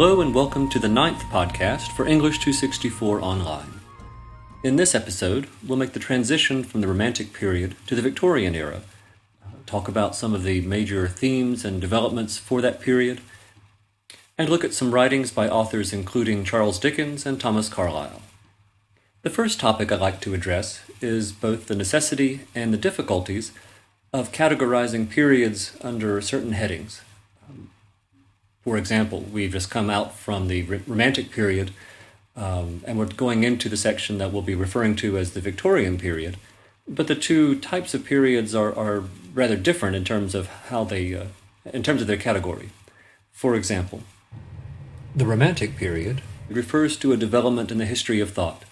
Hello and welcome to the 9th podcast for English 264 Online. In this episode, we'll make the transition from the Romantic period to the Victorian era, talk about some of the major themes and developments for that period, and look at some writings by authors including Charles Dickens and Thomas Carlyle. The first topic I'd like to address is both the necessity and the difficulties of categorizing periods under certain headings. For example, we've just come out from the Romantic period, and we're going into the section that we'll be referring to as the Victorian period. But the two types of periods are rather different in terms of how they, in terms of their category. For example, the Romantic period refers to a development in the history of thought.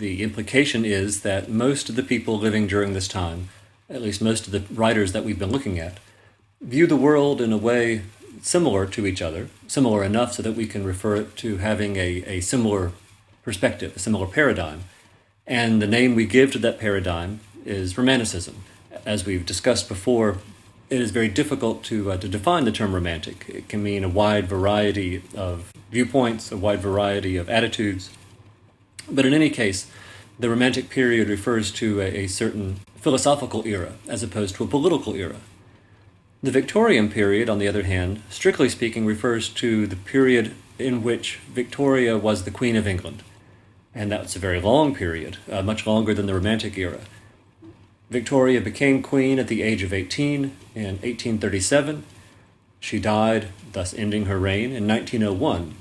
The implication is that most of the people living during this time, at least most of the writers that we've been looking at, view the world in a way similar to each other, similar enough so that we can refer it to having a similar perspective, a similar paradigm. And the name we give to that paradigm is Romanticism. As we've discussed before, it is very difficult to define the term Romantic. It can mean a wide variety of viewpoints, a wide variety of attitudes. But in any case, the Romantic period refers to a certain philosophical era as opposed to a political era. The Victorian period, on the other hand, strictly speaking, refers to the period in which Victoria was the Queen of England. And that's a very long period, much longer than the Romantic era. Victoria became queen at the age of 18 in 1837. She died, thus ending her reign, in 1901.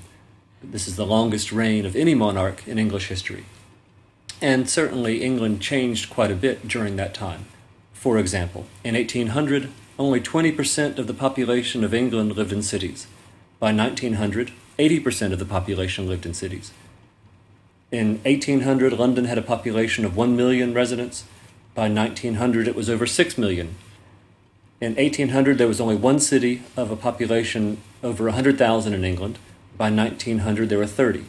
This is the longest reign of any monarch in English history. And certainly England changed quite a bit during that time. For example, in 1800, only 20% of the population of England lived in cities. By 1900, 80% of the population lived in cities. In 1800, London had a population of 1 million residents. By 1900, it was over 6 million. In 1800, there was only one city of a population over 100,000 in England. By 1900, there were 30.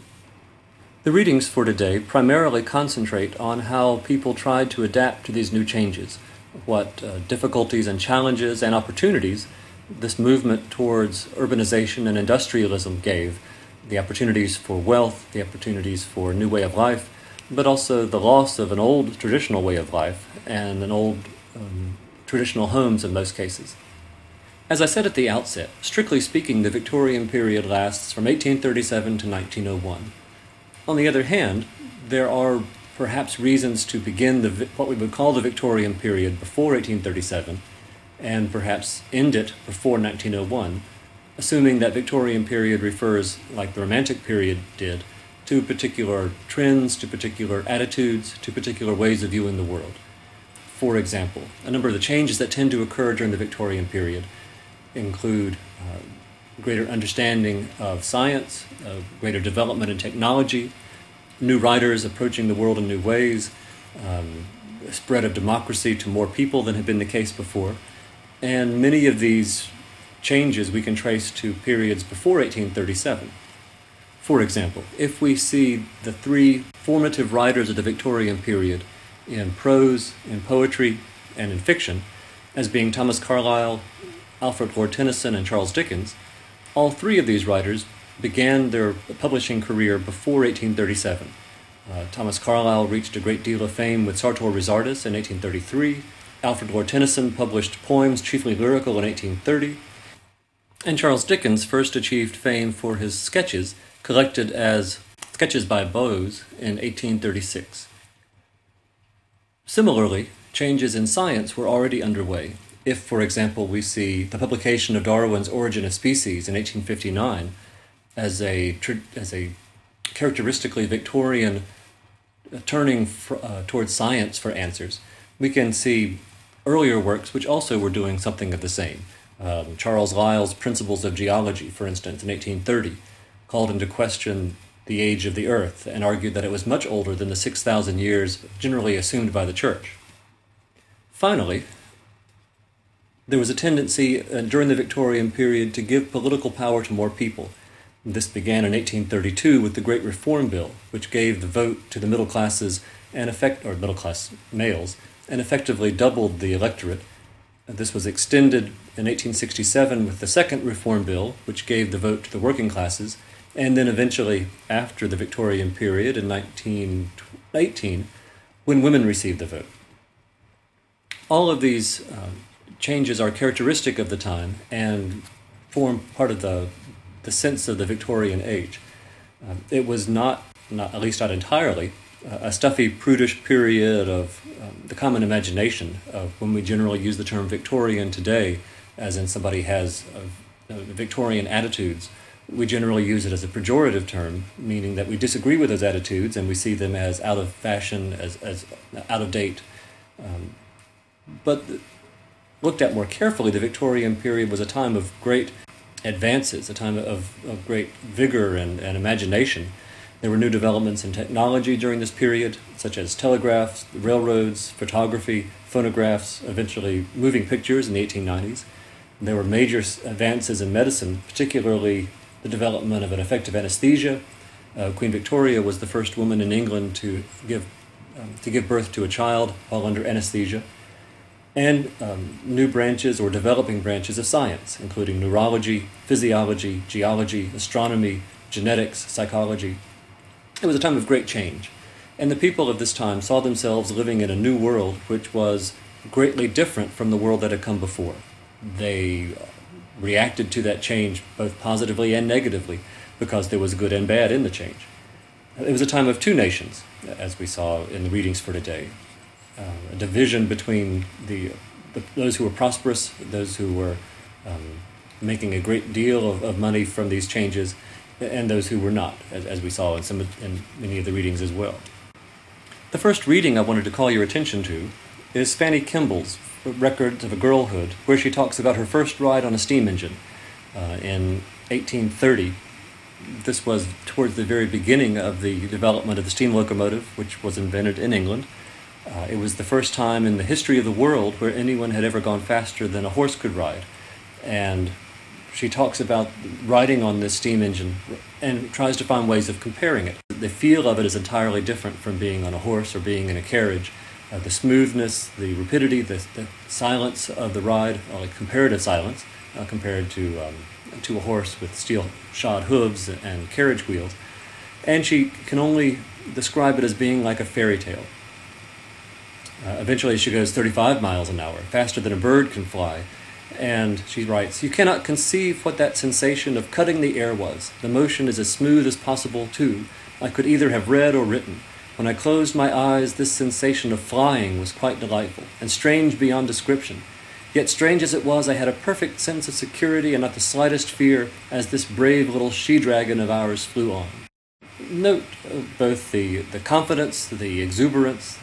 The readings for today primarily concentrate on how people tried to adapt to these new changes, what difficulties and challenges and opportunities this movement towards urbanization and industrialism gave, the opportunities for wealth, the opportunities for a new way of life, but also the loss of an old traditional way of life and an old traditional homes in most cases. As I said at the outset, strictly speaking, the Victorian period lasts from 1837 to 1901. On the other hand, there are perhaps reasons to begin what we would call the Victorian period before 1837 and perhaps end it before 1901, assuming that Victorian period refers, like the Romantic period did, to particular trends, to particular attitudes, to particular ways of viewing the world. For example, a number of the changes that tend to occur during the Victorian period include greater understanding of science, greater development in technology, new writers approaching the world in new ways, spread of democracy to more people than had been the case before. And many of these changes we can trace to periods before 1837. For example, if we see the three formative writers of the Victorian period in prose, in poetry, and in fiction, as being Thomas Carlyle, Alfred Lord Tennyson, and Charles Dickens, all three of these writers began their publishing career before 1837. Thomas Carlyle reached a great deal of fame with Sartor Resartus in 1833. Alfred Lord Tennyson published poems, chiefly lyrical, in 1830. And Charles Dickens first achieved fame for his sketches, collected as Sketches by Boz, in 1836. Similarly, changes in science were already underway. If, for example, we see the publication of Darwin's Origin of Species in 1859, as a characteristically Victorian turning towards science for answers, we can see earlier works which also were doing something of the same. Charles Lyell's Principles of Geology, for instance, in 1830, called into question the age of the earth and argued that it was much older than the 6,000 years generally assumed by the church. Finally, there was a tendency during the Victorian period to give political power to more people. This began in 1832 with the Great Reform Bill, which gave the vote to the middle classes and middle-class males, and effectively doubled the electorate. This was extended in 1867 with the Second Reform Bill, which gave the vote to the working classes, And then eventually, after the Victorian period in 1918, when women received the vote. All of these changes are characteristic of the time and form part of the sense of the Victorian age. It was not, at least not entirely, a stuffy, prudish period of the common imagination of when we generally use the term Victorian today, as in somebody has Victorian attitudes. We generally use it as a pejorative term, meaning that we disagree with those attitudes and we see them as out of fashion, as out of date. But looked at more carefully, the Victorian period was a time of great advances, a time of great vigor and imagination. There were new developments in technology during this period, such as telegraphs, railroads, photography, phonographs, eventually moving pictures in the 1890s. And there were major advances in medicine, particularly the development of an effective anesthesia. Queen Victoria was the first woman in England to give birth to a child while under anesthesia. And new branches or developing branches of science, including neurology, physiology, geology, astronomy, genetics, psychology. It was a time of great change. And the people of this time saw themselves living in a new world which was greatly different from the world that had come before. They reacted to that change both positively and negatively because there was good and bad in the change. It was a time of two nations, as we saw in the readings for today. A division between those who were prosperous, those who were making a great deal of money from these changes, and those who were not, as we saw in many of the readings as well. The first reading I wanted to call your attention to is Fanny Kemble's Records of a Girlhood, where she talks about her first ride on a steam engine in 1830. This was towards the very beginning of the development of the steam locomotive, which was invented in England. It was the first time in the history of the world where anyone had ever gone faster than a horse could ride. And she talks about riding on this steam engine and tries to find ways of comparing it. The feel of it is entirely different from being on a horse or being in a carriage. The smoothness, the rapidity, the silence of the ride, like comparative silence, compared to a horse with steel-shod hooves and carriage wheels. And she can only describe it as being like a fairy tale. Eventually she goes 35 miles an hour, faster than a bird can fly. And she writes, "You cannot conceive what that sensation of cutting the air was. The motion is as smooth as possible, too. I could either have read or written. When I closed my eyes, this sensation of flying was quite delightful, and strange beyond description. Yet strange as it was, I had a perfect sense of security and not the slightest fear as this brave little she-dragon of ours flew on." Note both the confidence, the exuberance,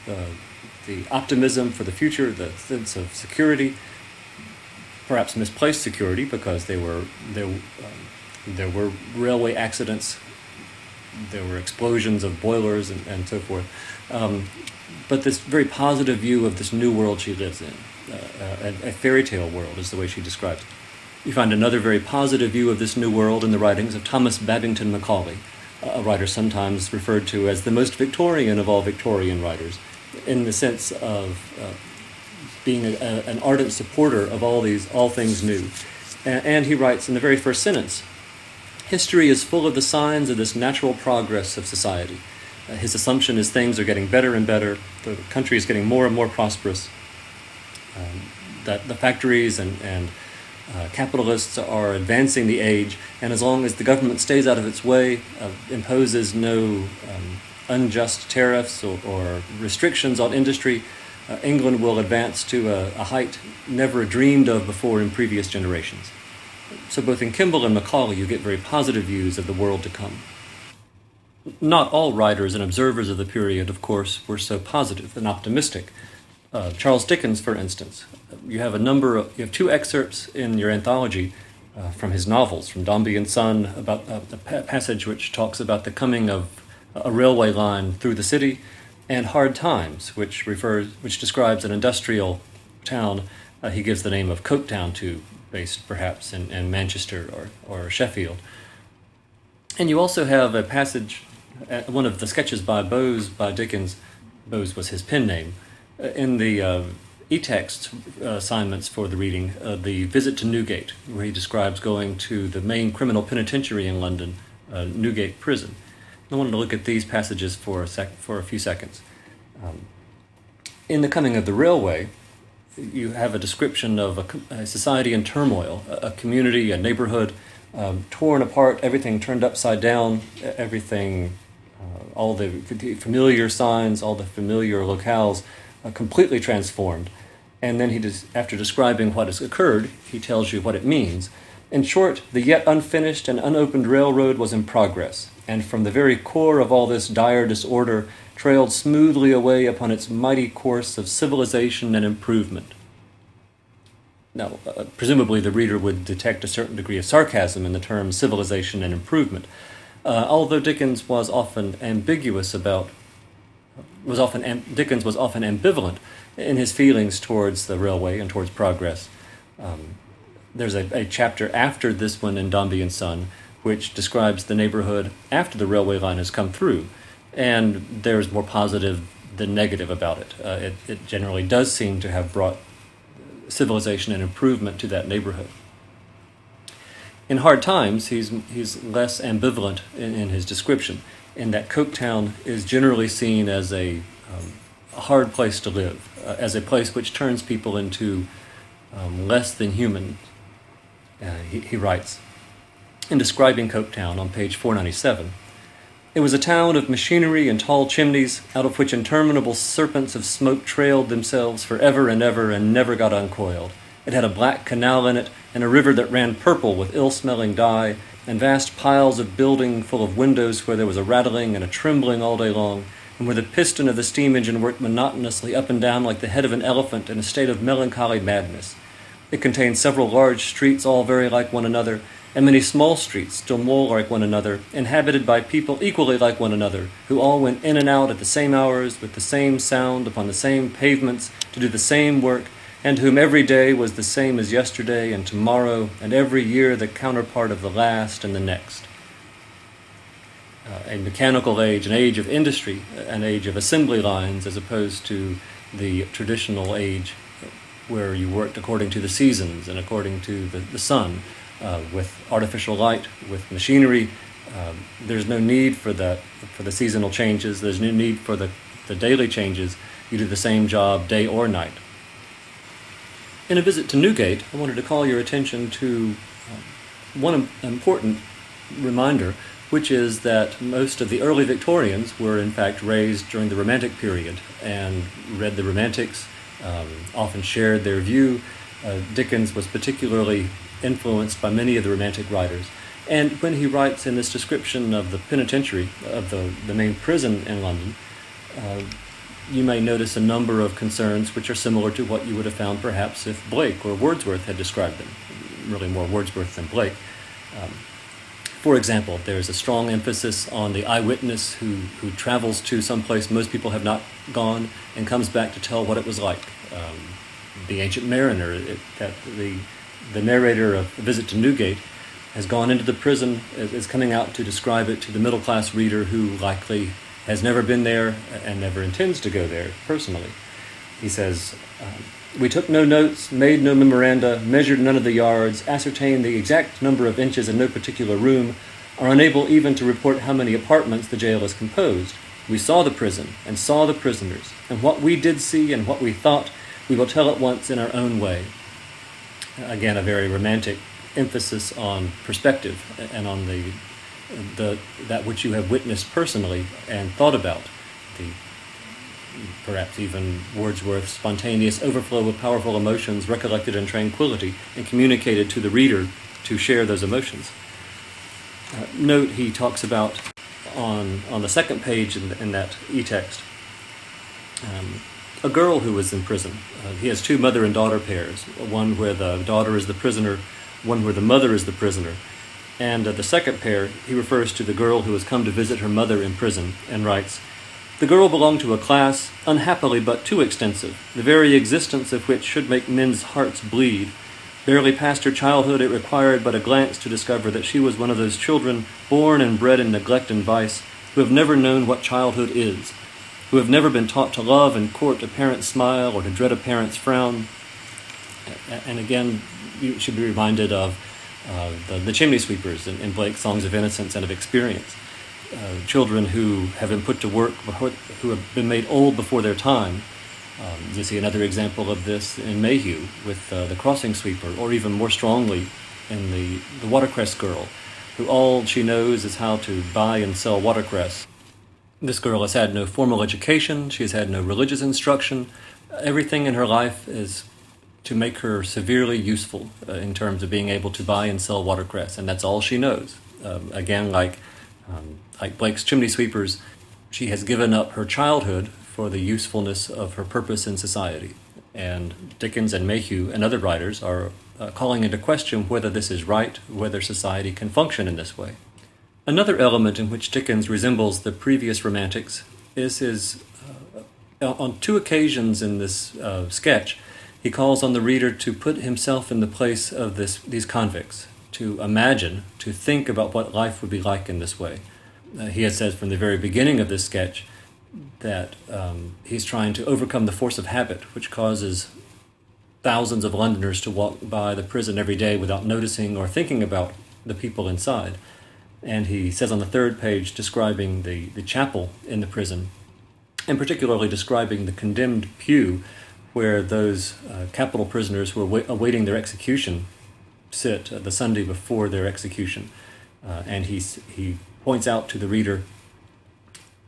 the optimism for the future, the sense of security, perhaps misplaced security because there were railway accidents. There were explosions of boilers and so forth. But this very positive view of this new world she lives in, a fairy tale world is the way she describes it. You find another very positive view of this new world in the writings of Thomas Babington Macaulay, a writer sometimes referred to as the most Victorian of all Victorian writers, in the sense of being an ardent supporter of all things new. And he writes in the very first sentence, "History is full of the signs of this natural progress of society." His assumption is things are getting better and better, the country is getting more and more prosperous, that the factories and capitalists are advancing the age, and as long as the government stays out of its way, imposes no unjust tariffs or restrictions on industry, England will advance to a height never dreamed of before in previous generations. So both in Kemble and Macaulay, you get very positive views of the world to come. Not all writers and observers of the period, of course, were so positive and optimistic. Charles Dickens, for instance, you have two excerpts in your anthology from his novels, from Dombey and Son, about a passage which talks about the coming of a railway line through the city, and Hard Times, which describes an industrial town. He gives the name of Coketown to, based perhaps in Manchester or Sheffield. And you also have a passage, one of the Sketches by Boz by Dickens. Boz was his pen name. In the e-text assignments for the reading, The Visit to Newgate, where he describes going to the main criminal penitentiary in London Newgate Prison. I wanted to look at these passages for a few seconds. In The Coming of the Railway, you have a description of a society in turmoil, a community, a neighborhood, torn apart, everything turned upside down, everything, all the familiar signs, all the familiar locales, completely transformed. And then he after describing what has occurred, he tells you what it means. In short, the yet unfinished and unopened railroad was in progress, and from the very core of all this dire disorder trailed smoothly away upon its mighty course of civilization and improvement. Now, presumably the reader would detect a certain degree of sarcasm in the terms civilization and improvement, although Dickens was often ambiguous about, Dickens was often ambivalent in his feelings towards the railway and towards progress. There's a chapter after this one in Dombey and Son, which describes the neighborhood after the railway line has come through, and there's more positive than negative about it. It generally does seem to have brought civilization and improvement to that neighborhood. In Hard Times, he's less ambivalent in his description, in that Coketown is generally seen as a hard place to live, as a place which turns people into less than human. He writes, in describing Coketown on page 497, "It was a town of machinery and tall chimneys, out of which interminable serpents of smoke trailed themselves forever and ever and never got uncoiled. It had a black canal in it, and a river that ran purple with ill-smelling dye, and vast piles of building full of windows where there was a rattling and a trembling all day long, and where the piston of the steam engine worked monotonously up and down like the head of an elephant in a state of melancholy madness. It contained several large streets, all very like one another, and many small streets, still more like one another, inhabited by people equally like one another, who all went in and out at the same hours, with the same sound, upon the same pavements, to do the same work, and to whom every day was the same as yesterday and tomorrow, and every year the counterpart of the last and the next. A mechanical age, an age of industry, an age of assembly lines, as opposed to the traditional age where you worked according to the seasons and according to the sun. With artificial light, with machinery, there's no need for the seasonal changes. There's no need for the daily changes. You do the same job day or night. In A Visit to Newgate, I wanted to call your attention to one important reminder, which is that most of the early Victorians were in fact raised during the Romantic period and read the Romantics, often shared their view. Dickens was particularly influenced by many of the Romantic writers. And when he writes in this description of the penitentiary, of the main prison in London, you may notice a number of concerns which are similar to what you would have found perhaps if Blake or Wordsworth had described them, really more Wordsworth than Blake. For example, there's a strong emphasis on the eyewitness who travels to some place most people have not gone and comes back to tell what it was like. The Ancient Mariner, the narrator of A Visit to Newgate has gone into the prison, is coming out to describe it to the middle-class reader who likely has never been there and never intends to go there personally. He says, "We took no notes, made no memoranda, measured none of the yards, ascertained the exact number of inches in no particular room, are unable even to report how many apartments the jail is composed. We saw the prison and saw the prisoners, and what we did see and what we thought, we will tell at once in our own way." Again, a very Romantic emphasis on perspective and on that which you have witnessed personally and thought about. Perhaps even Wordsworth's spontaneous overflow of powerful emotions recollected in tranquility and communicated to the reader to share those emotions. Note he talks about on the second page in that e-text, a girl who was in prison. He has two mother and daughter pairs, one where the daughter is the prisoner, one where the mother is the prisoner. And the second pair, he refers to the girl who has come to visit her mother in prison and writes, "The girl belonged to a class, unhappily but too extensive, the very existence of which should make men's hearts bleed. Barely past her childhood, it required but a glance to discover that she was one of those children born and bred in neglect and vice, who have never known what childhood is, who have never been taught to love and court a parent's smile or to dread a parent's frown." And again, you should be reminded of the chimney sweepers in Blake's Songs of Innocence and of Experience, children who have been put to work, who have been made old before their time. You see another example of this in Mayhew with the crossing sweeper, or even more strongly in the watercress girl, who all she knows is how to buy and sell watercress. This girl has had no formal education, she has had no religious instruction. Everything in her life is to make her severely useful in terms of being able to buy and sell watercress, and that's all she knows. Again, like Blake's chimney sweepers, she has given up her childhood for the usefulness of her purpose in society. And Dickens and Mayhew and other writers are calling into question whether this is right, whether society can function in this way. Another element in which Dickens resembles the previous romantics is his, on two occasions in this sketch, he calls on the reader to put himself in the place of these convicts, to imagine, to think about what life would be like in this way. He has said from the very beginning of this sketch that he's trying to overcome the force of habit, which causes thousands of Londoners to walk by the prison every day without noticing or thinking about the people inside. And he says on the third page, describing the chapel in the prison, and particularly describing the condemned pew where those capital prisoners who are awaiting their execution sit the Sunday before their execution. And he points out to the reader,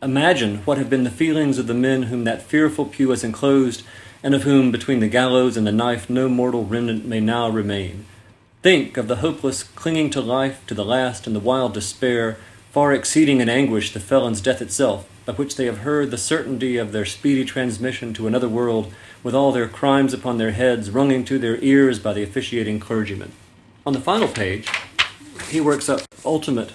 "Imagine what have been the feelings of the men whom that fearful pew has enclosed, and of whom between the gallows and the knife no mortal remnant may now remain. Think of the hopeless clinging to life to the last in the wild despair, far exceeding in anguish the felon's death itself, by which they have heard the certainty of their speedy transmission to another world, with all their crimes upon their heads, rung to their ears by the officiating clergyman." On the final page, he works up ultimate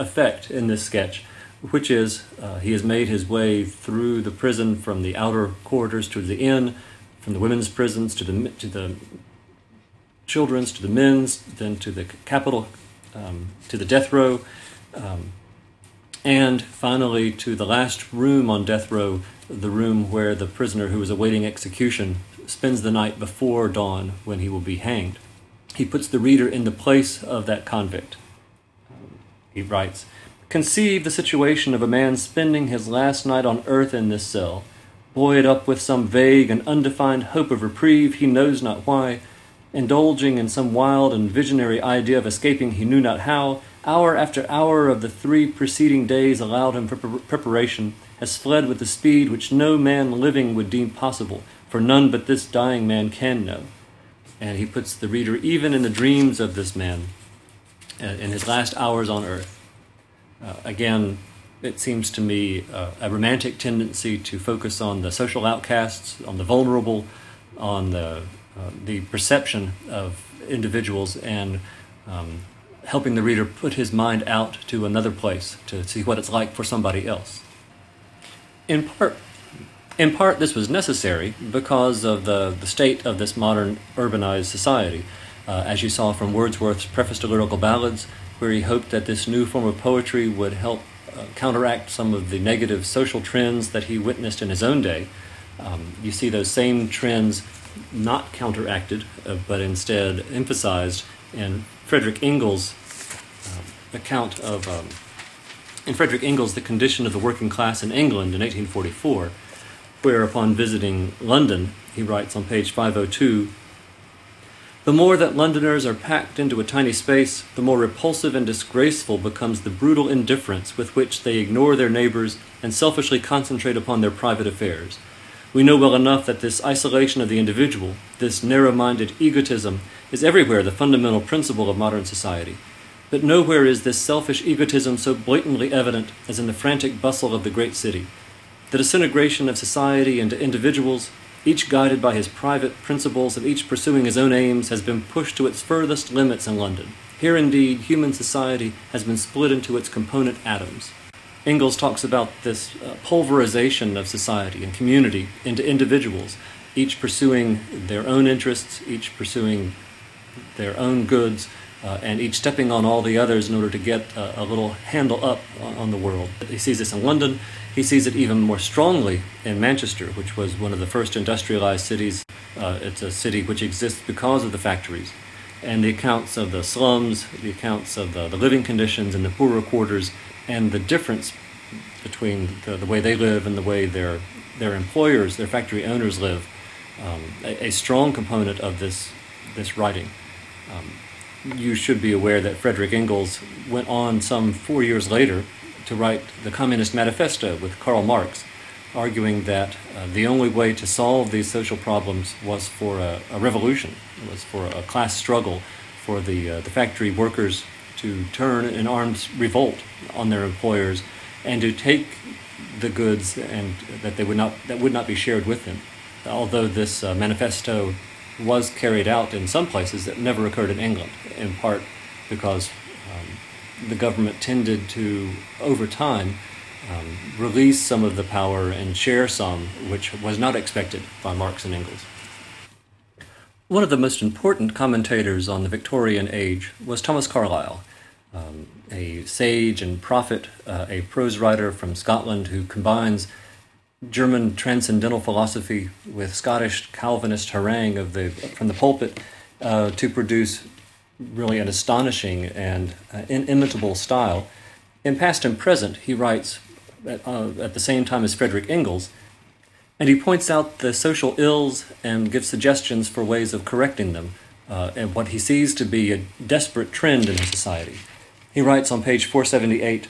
effect in this sketch, which is he has made his way through the prison from the outer corridors to the inn, from the women's prisons to the children's, to the men's, then to the capital, to the death row, and finally to the last room on death row, the room where the prisoner who is awaiting execution spends the night before dawn when he will be hanged. He puts the reader in the place of that convict. He writes, "Conceive the situation of a man spending his last night on earth in this cell, buoyed up with some vague and undefined hope of reprieve, he knows not why, indulging in some wild and visionary idea of escaping he knew not how, hour after hour of the three preceding days allowed him for preparation, has fled with a speed which no man living would deem possible, for none but this dying man can know." And he puts the reader even in the dreams of this man, in his last hours on earth. Again, it seems to me a romantic tendency to focus on the social outcasts, on the vulnerable, on the perception of individuals, and helping the reader put his mind out to another place to see what it's like for somebody else. In part, this was necessary because of the state of this modern urbanized society, as you saw from Wordsworth's preface to Lyrical Ballads, where he hoped that this new form of poetry would help counteract some of the negative social trends that he witnessed in his own day. You see those same trends not counteracted, but instead emphasized in Frederick Engels' account of, in Frederick Engels' The Condition of the Working Class in England in 1844, where upon visiting London, he writes on page 502, "The more that Londoners are packed into a tiny space, the more repulsive and disgraceful becomes the brutal indifference with which they ignore their neighbors and selfishly concentrate upon their private affairs. We know well enough that this isolation of the individual, this narrow-minded egotism, is everywhere the fundamental principle of modern society. But nowhere is this selfish egotism so blatantly evident as in the frantic bustle of the great city. The disintegration of society into individuals, each guided by his private principles and each pursuing his own aims, has been pushed to its furthest limits in London. Here, indeed, human society has been split into its component atoms." Engels talks about this pulverization of society and community into individuals, each pursuing their own interests, each pursuing their own goods, and each stepping on all the others in order to get a little handle up on the world. He sees this in London. He sees it even more strongly in Manchester, which was one of the first industrialized cities. It's a city which exists because of the factories. and the accounts of the slums, the accounts of the living conditions in the poorer quarters, and the difference between the way they live and the way their employers, their factory owners live, a strong component of this writing. You should be aware that Frederick Engels went on some 4 years later to write the Communist Manifesto with Karl Marx, arguing that the only way to solve these social problems was for a revolution, it was for a class struggle, for the factory workers to turn an armed revolt on their employers and to take the goods and that would not be shared with them. Although this manifesto was carried out in some places, that never occurred in England, in part because the government tended to, over time, release some of the power and share some, which was not expected by Marx and Engels. One of the most important commentators on the Victorian age was Thomas Carlyle, a sage and prophet, a prose writer from Scotland who combines German transcendental philosophy with Scottish Calvinist harangue from the pulpit to produce really an astonishing and inimitable style. In Past and Present, he writes at the same time as Frederick Engels, and he points out the social ills and gives suggestions for ways of correcting them, and what he sees to be a desperate trend in society. He writes on page 478,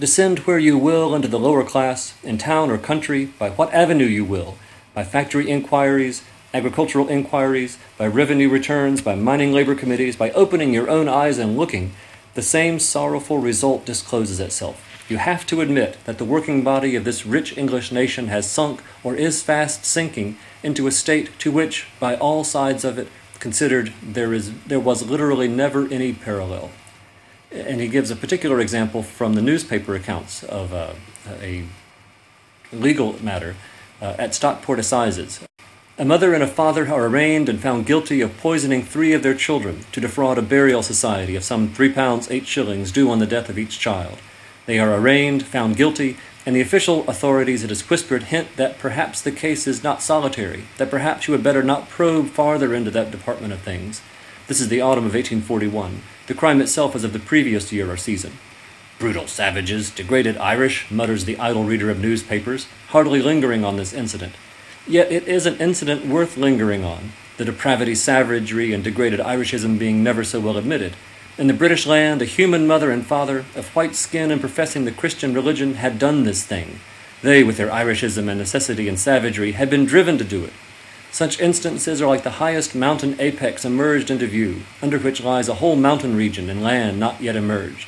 "Descend where you will into the lower class, in town or country, by what avenue you will, by factory inquiries, agricultural inquiries, by revenue returns, by mining labor committees, by opening your own eyes and looking, the same sorrowful result discloses itself. You have to admit that the working body of this rich English nation has sunk, or is fast sinking, into a state to which, by all sides of it considered, there was literally never any parallel." And he gives a particular example from the newspaper accounts of a legal matter at Stockport Assizes. "A mother and a father are arraigned and found guilty of poisoning 3 of their children to defraud a burial society of some £3, 8s due on the death of each child. They are arraigned, found guilty, and the official authorities, it is whispered, hint that perhaps the case is not solitary, that perhaps you had better not probe farther into that department of things. This is the autumn of 1841. The crime itself is of the previous year or season. Brutal savages, degraded Irish," mutters the idle reader of newspapers, hardly lingering on this incident. Yet it is an incident worth lingering on, the depravity, savagery, and degraded Irishism being never so well admitted. In the British land, a human mother and father, of white skin and professing the Christian religion, had done this thing. They, with their Irishism and necessity and savagery, had been driven to do it. Such instances are like the highest mountain apex emerged into view, under which lies a whole mountain region and land not yet emerged.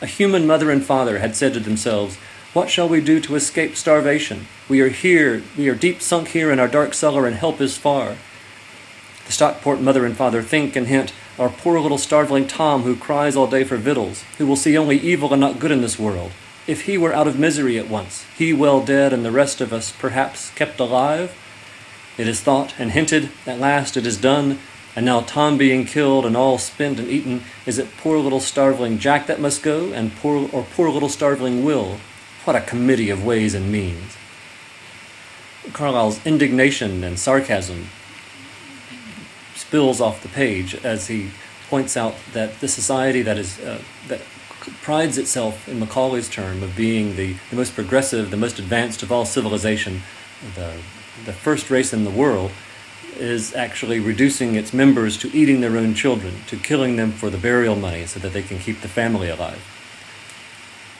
A human mother and father had said to themselves, "What shall we do to escape starvation? We are here, we are deep sunk here in our dark cellar, and help is far." The Stockport mother and father think and hint, "Our poor little starveling Tom, who cries all day for victuals, who will see only evil and not good in this world. If he were out of misery at once, he well dead and the rest of us perhaps kept alive." It is thought and hinted, at last it is done, and now Tom being killed and all spent and eaten, is it poor little starveling Jack that must go, and poor little starveling Will? What a committee of ways and means. Carlyle's indignation and sarcasm spills off the page as he points out that the society that prides itself, in Macaulay's term, of being the most progressive, the most advanced of all civilization, the first race in the world, is actually reducing its members to eating their own children, to killing them for the burial money so that they can keep the family alive.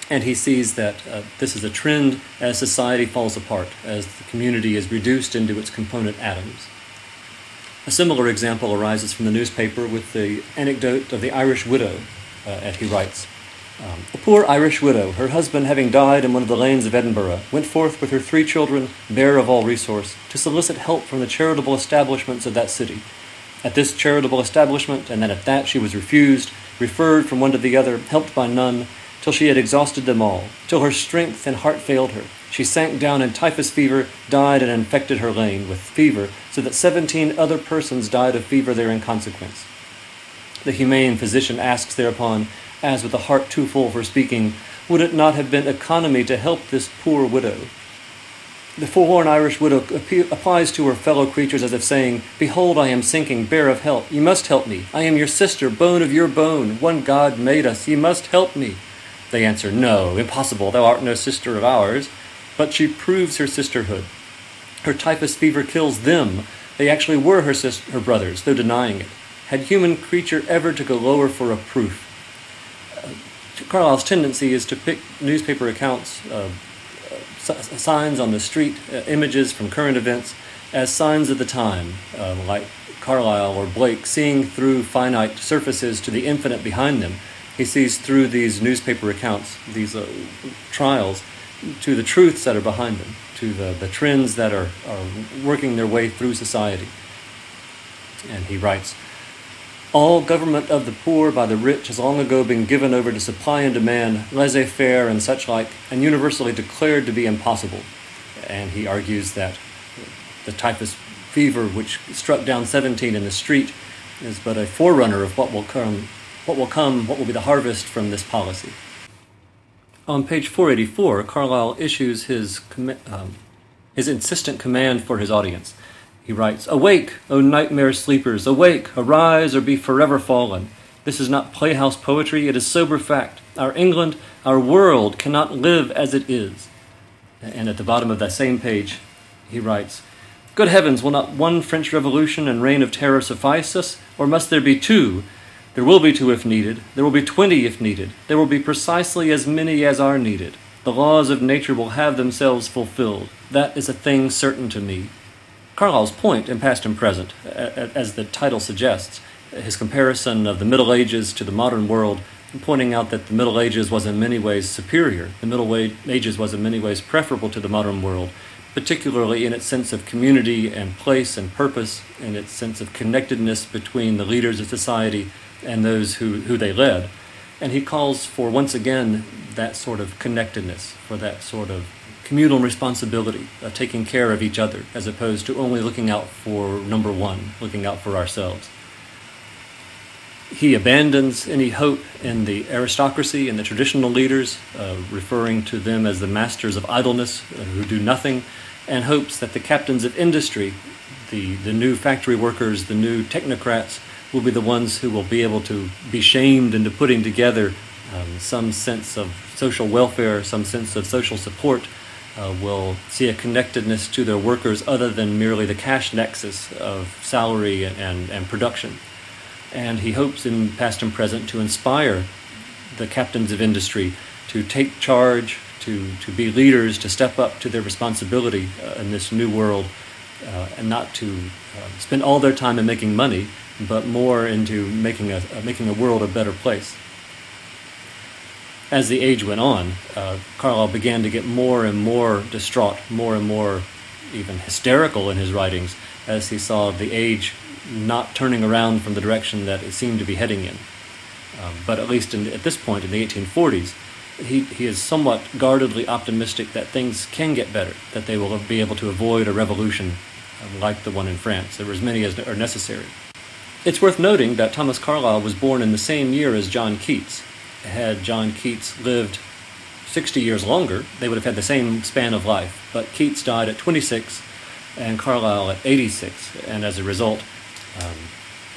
And he sees that this is a trend as society falls apart, as the community is reduced into its component atoms. A similar example arises from the newspaper with the anecdote of the Irish widow, as he writes, "A poor Irish widow, her husband having died in one of the lanes of Edinburgh, went forth with her 3 children, bare of all resource, to solicit help from the charitable establishments of that city. At this charitable establishment, and then at that, she was refused, referred from one to the other, helped by none, till she had exhausted them all, till her strength and heart failed her. She sank down in typhus fever, died, and infected her lane with fever, so that 17 other persons died of fever there in consequence. The humane physician asks thereupon, as with a heart too full for speaking, would it not have been economy to help this poor widow? The forlorn Irish widow applies to her fellow creatures as if saying, "Behold, I am sinking, bare of help. Ye must help me. I am your sister, bone of your bone. One God made us. Ye must help me." They answer, "No, impossible. Thou art no sister of ours." But she proves her sisterhood. Her typhus fever kills them. They actually were her brothers, though denying it. Had human creature ever to go lower for a proof? Carlyle's tendency is to pick newspaper accounts, signs on the street, images from current events, as signs of the time, like Carlyle or Blake, seeing through finite surfaces to the infinite behind them. He sees through these newspaper accounts, these trials, to the truths that are behind them, to the trends that are working their way through society. And he writes, "All government of the poor by the rich has long ago been given over to supply and demand, laissez-faire and such like, and universally declared to be impossible." And he argues that the typhus fever, which struck down 17 in the street, is but a forerunner of what will be the harvest from this policy. On page 484, Carlyle issues his insistent command for his audience. He writes, "Awake, O nightmare sleepers, awake, arise, or be forever fallen. This is not playhouse poetry, it is sober fact. Our England, our world, cannot live as it is." And at the bottom of that same page, he writes, "Good heavens, will not one French Revolution and reign of terror suffice us, or must there be two? There will be two if needed, there will be 20 if needed, there will be precisely as many as are needed. The laws of nature will have themselves fulfilled. That is a thing certain to me." Carlyle's point in Past and Present, as the title suggests, his comparison of the Middle Ages to the modern world, pointing out that the Middle Ages was in many ways superior, the Middle Ages was in many ways preferable to the modern world, particularly in its sense of community and place and purpose, and its sense of connectedness between the leaders of society and those who they led. And he calls for, once again, that sort of connectedness, for that sort of communal responsibility, taking care of each other, as opposed to only looking out for number one, looking out for ourselves. He abandons any hope in the aristocracy and the traditional leaders, referring to them as the masters of idleness who do nothing, and hopes that the captains of industry, the new factory workers, the new technocrats, will be the ones who will be able to be shamed into putting together some sense of social welfare, some sense of social support, will see a connectedness to their workers other than merely the cash nexus of salary and production. And he hopes in Past and Present to inspire the captains of industry to take charge, to be leaders, to step up to their responsibility in this new world, and not to spend all their time in making money, but more into making a world a better place. As the age went on, Carlyle began to get more and more distraught, more and more even hysterical in his writings, as he saw the age not turning around from the direction that it seemed to be heading in. But at least at this point in the 1840s, he is somewhat guardedly optimistic that things can get better, that they will be able to avoid a revolution like the one in France. There were as many as are necessary. It's worth noting that Thomas Carlyle was born in the same year as John Keats. Had John Keats lived 60 years longer, they would have had the same span of life. But Keats died at 26 and Carlyle at 86. And as a result,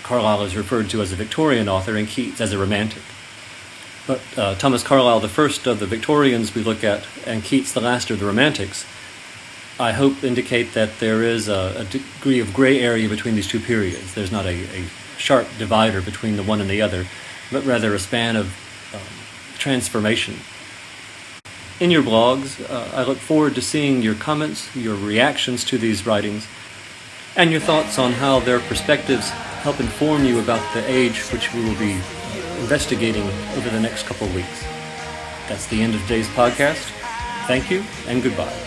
Carlyle is referred to as a Victorian author and Keats as a romantic. But Thomas Carlyle, the first of the Victorians we look at, and Keats, the last of the Romantics, I hope indicate that there is a degree of gray area between these two periods. There's not a sharp divider between the one and the other, but rather a span of transformation. In your blogs, I look forward to seeing your comments, your reactions to these writings, and your thoughts on how their perspectives help inform you about the age which we will be investigating over the next couple of weeks. That's the end of today's podcast. Thank you, and goodbye.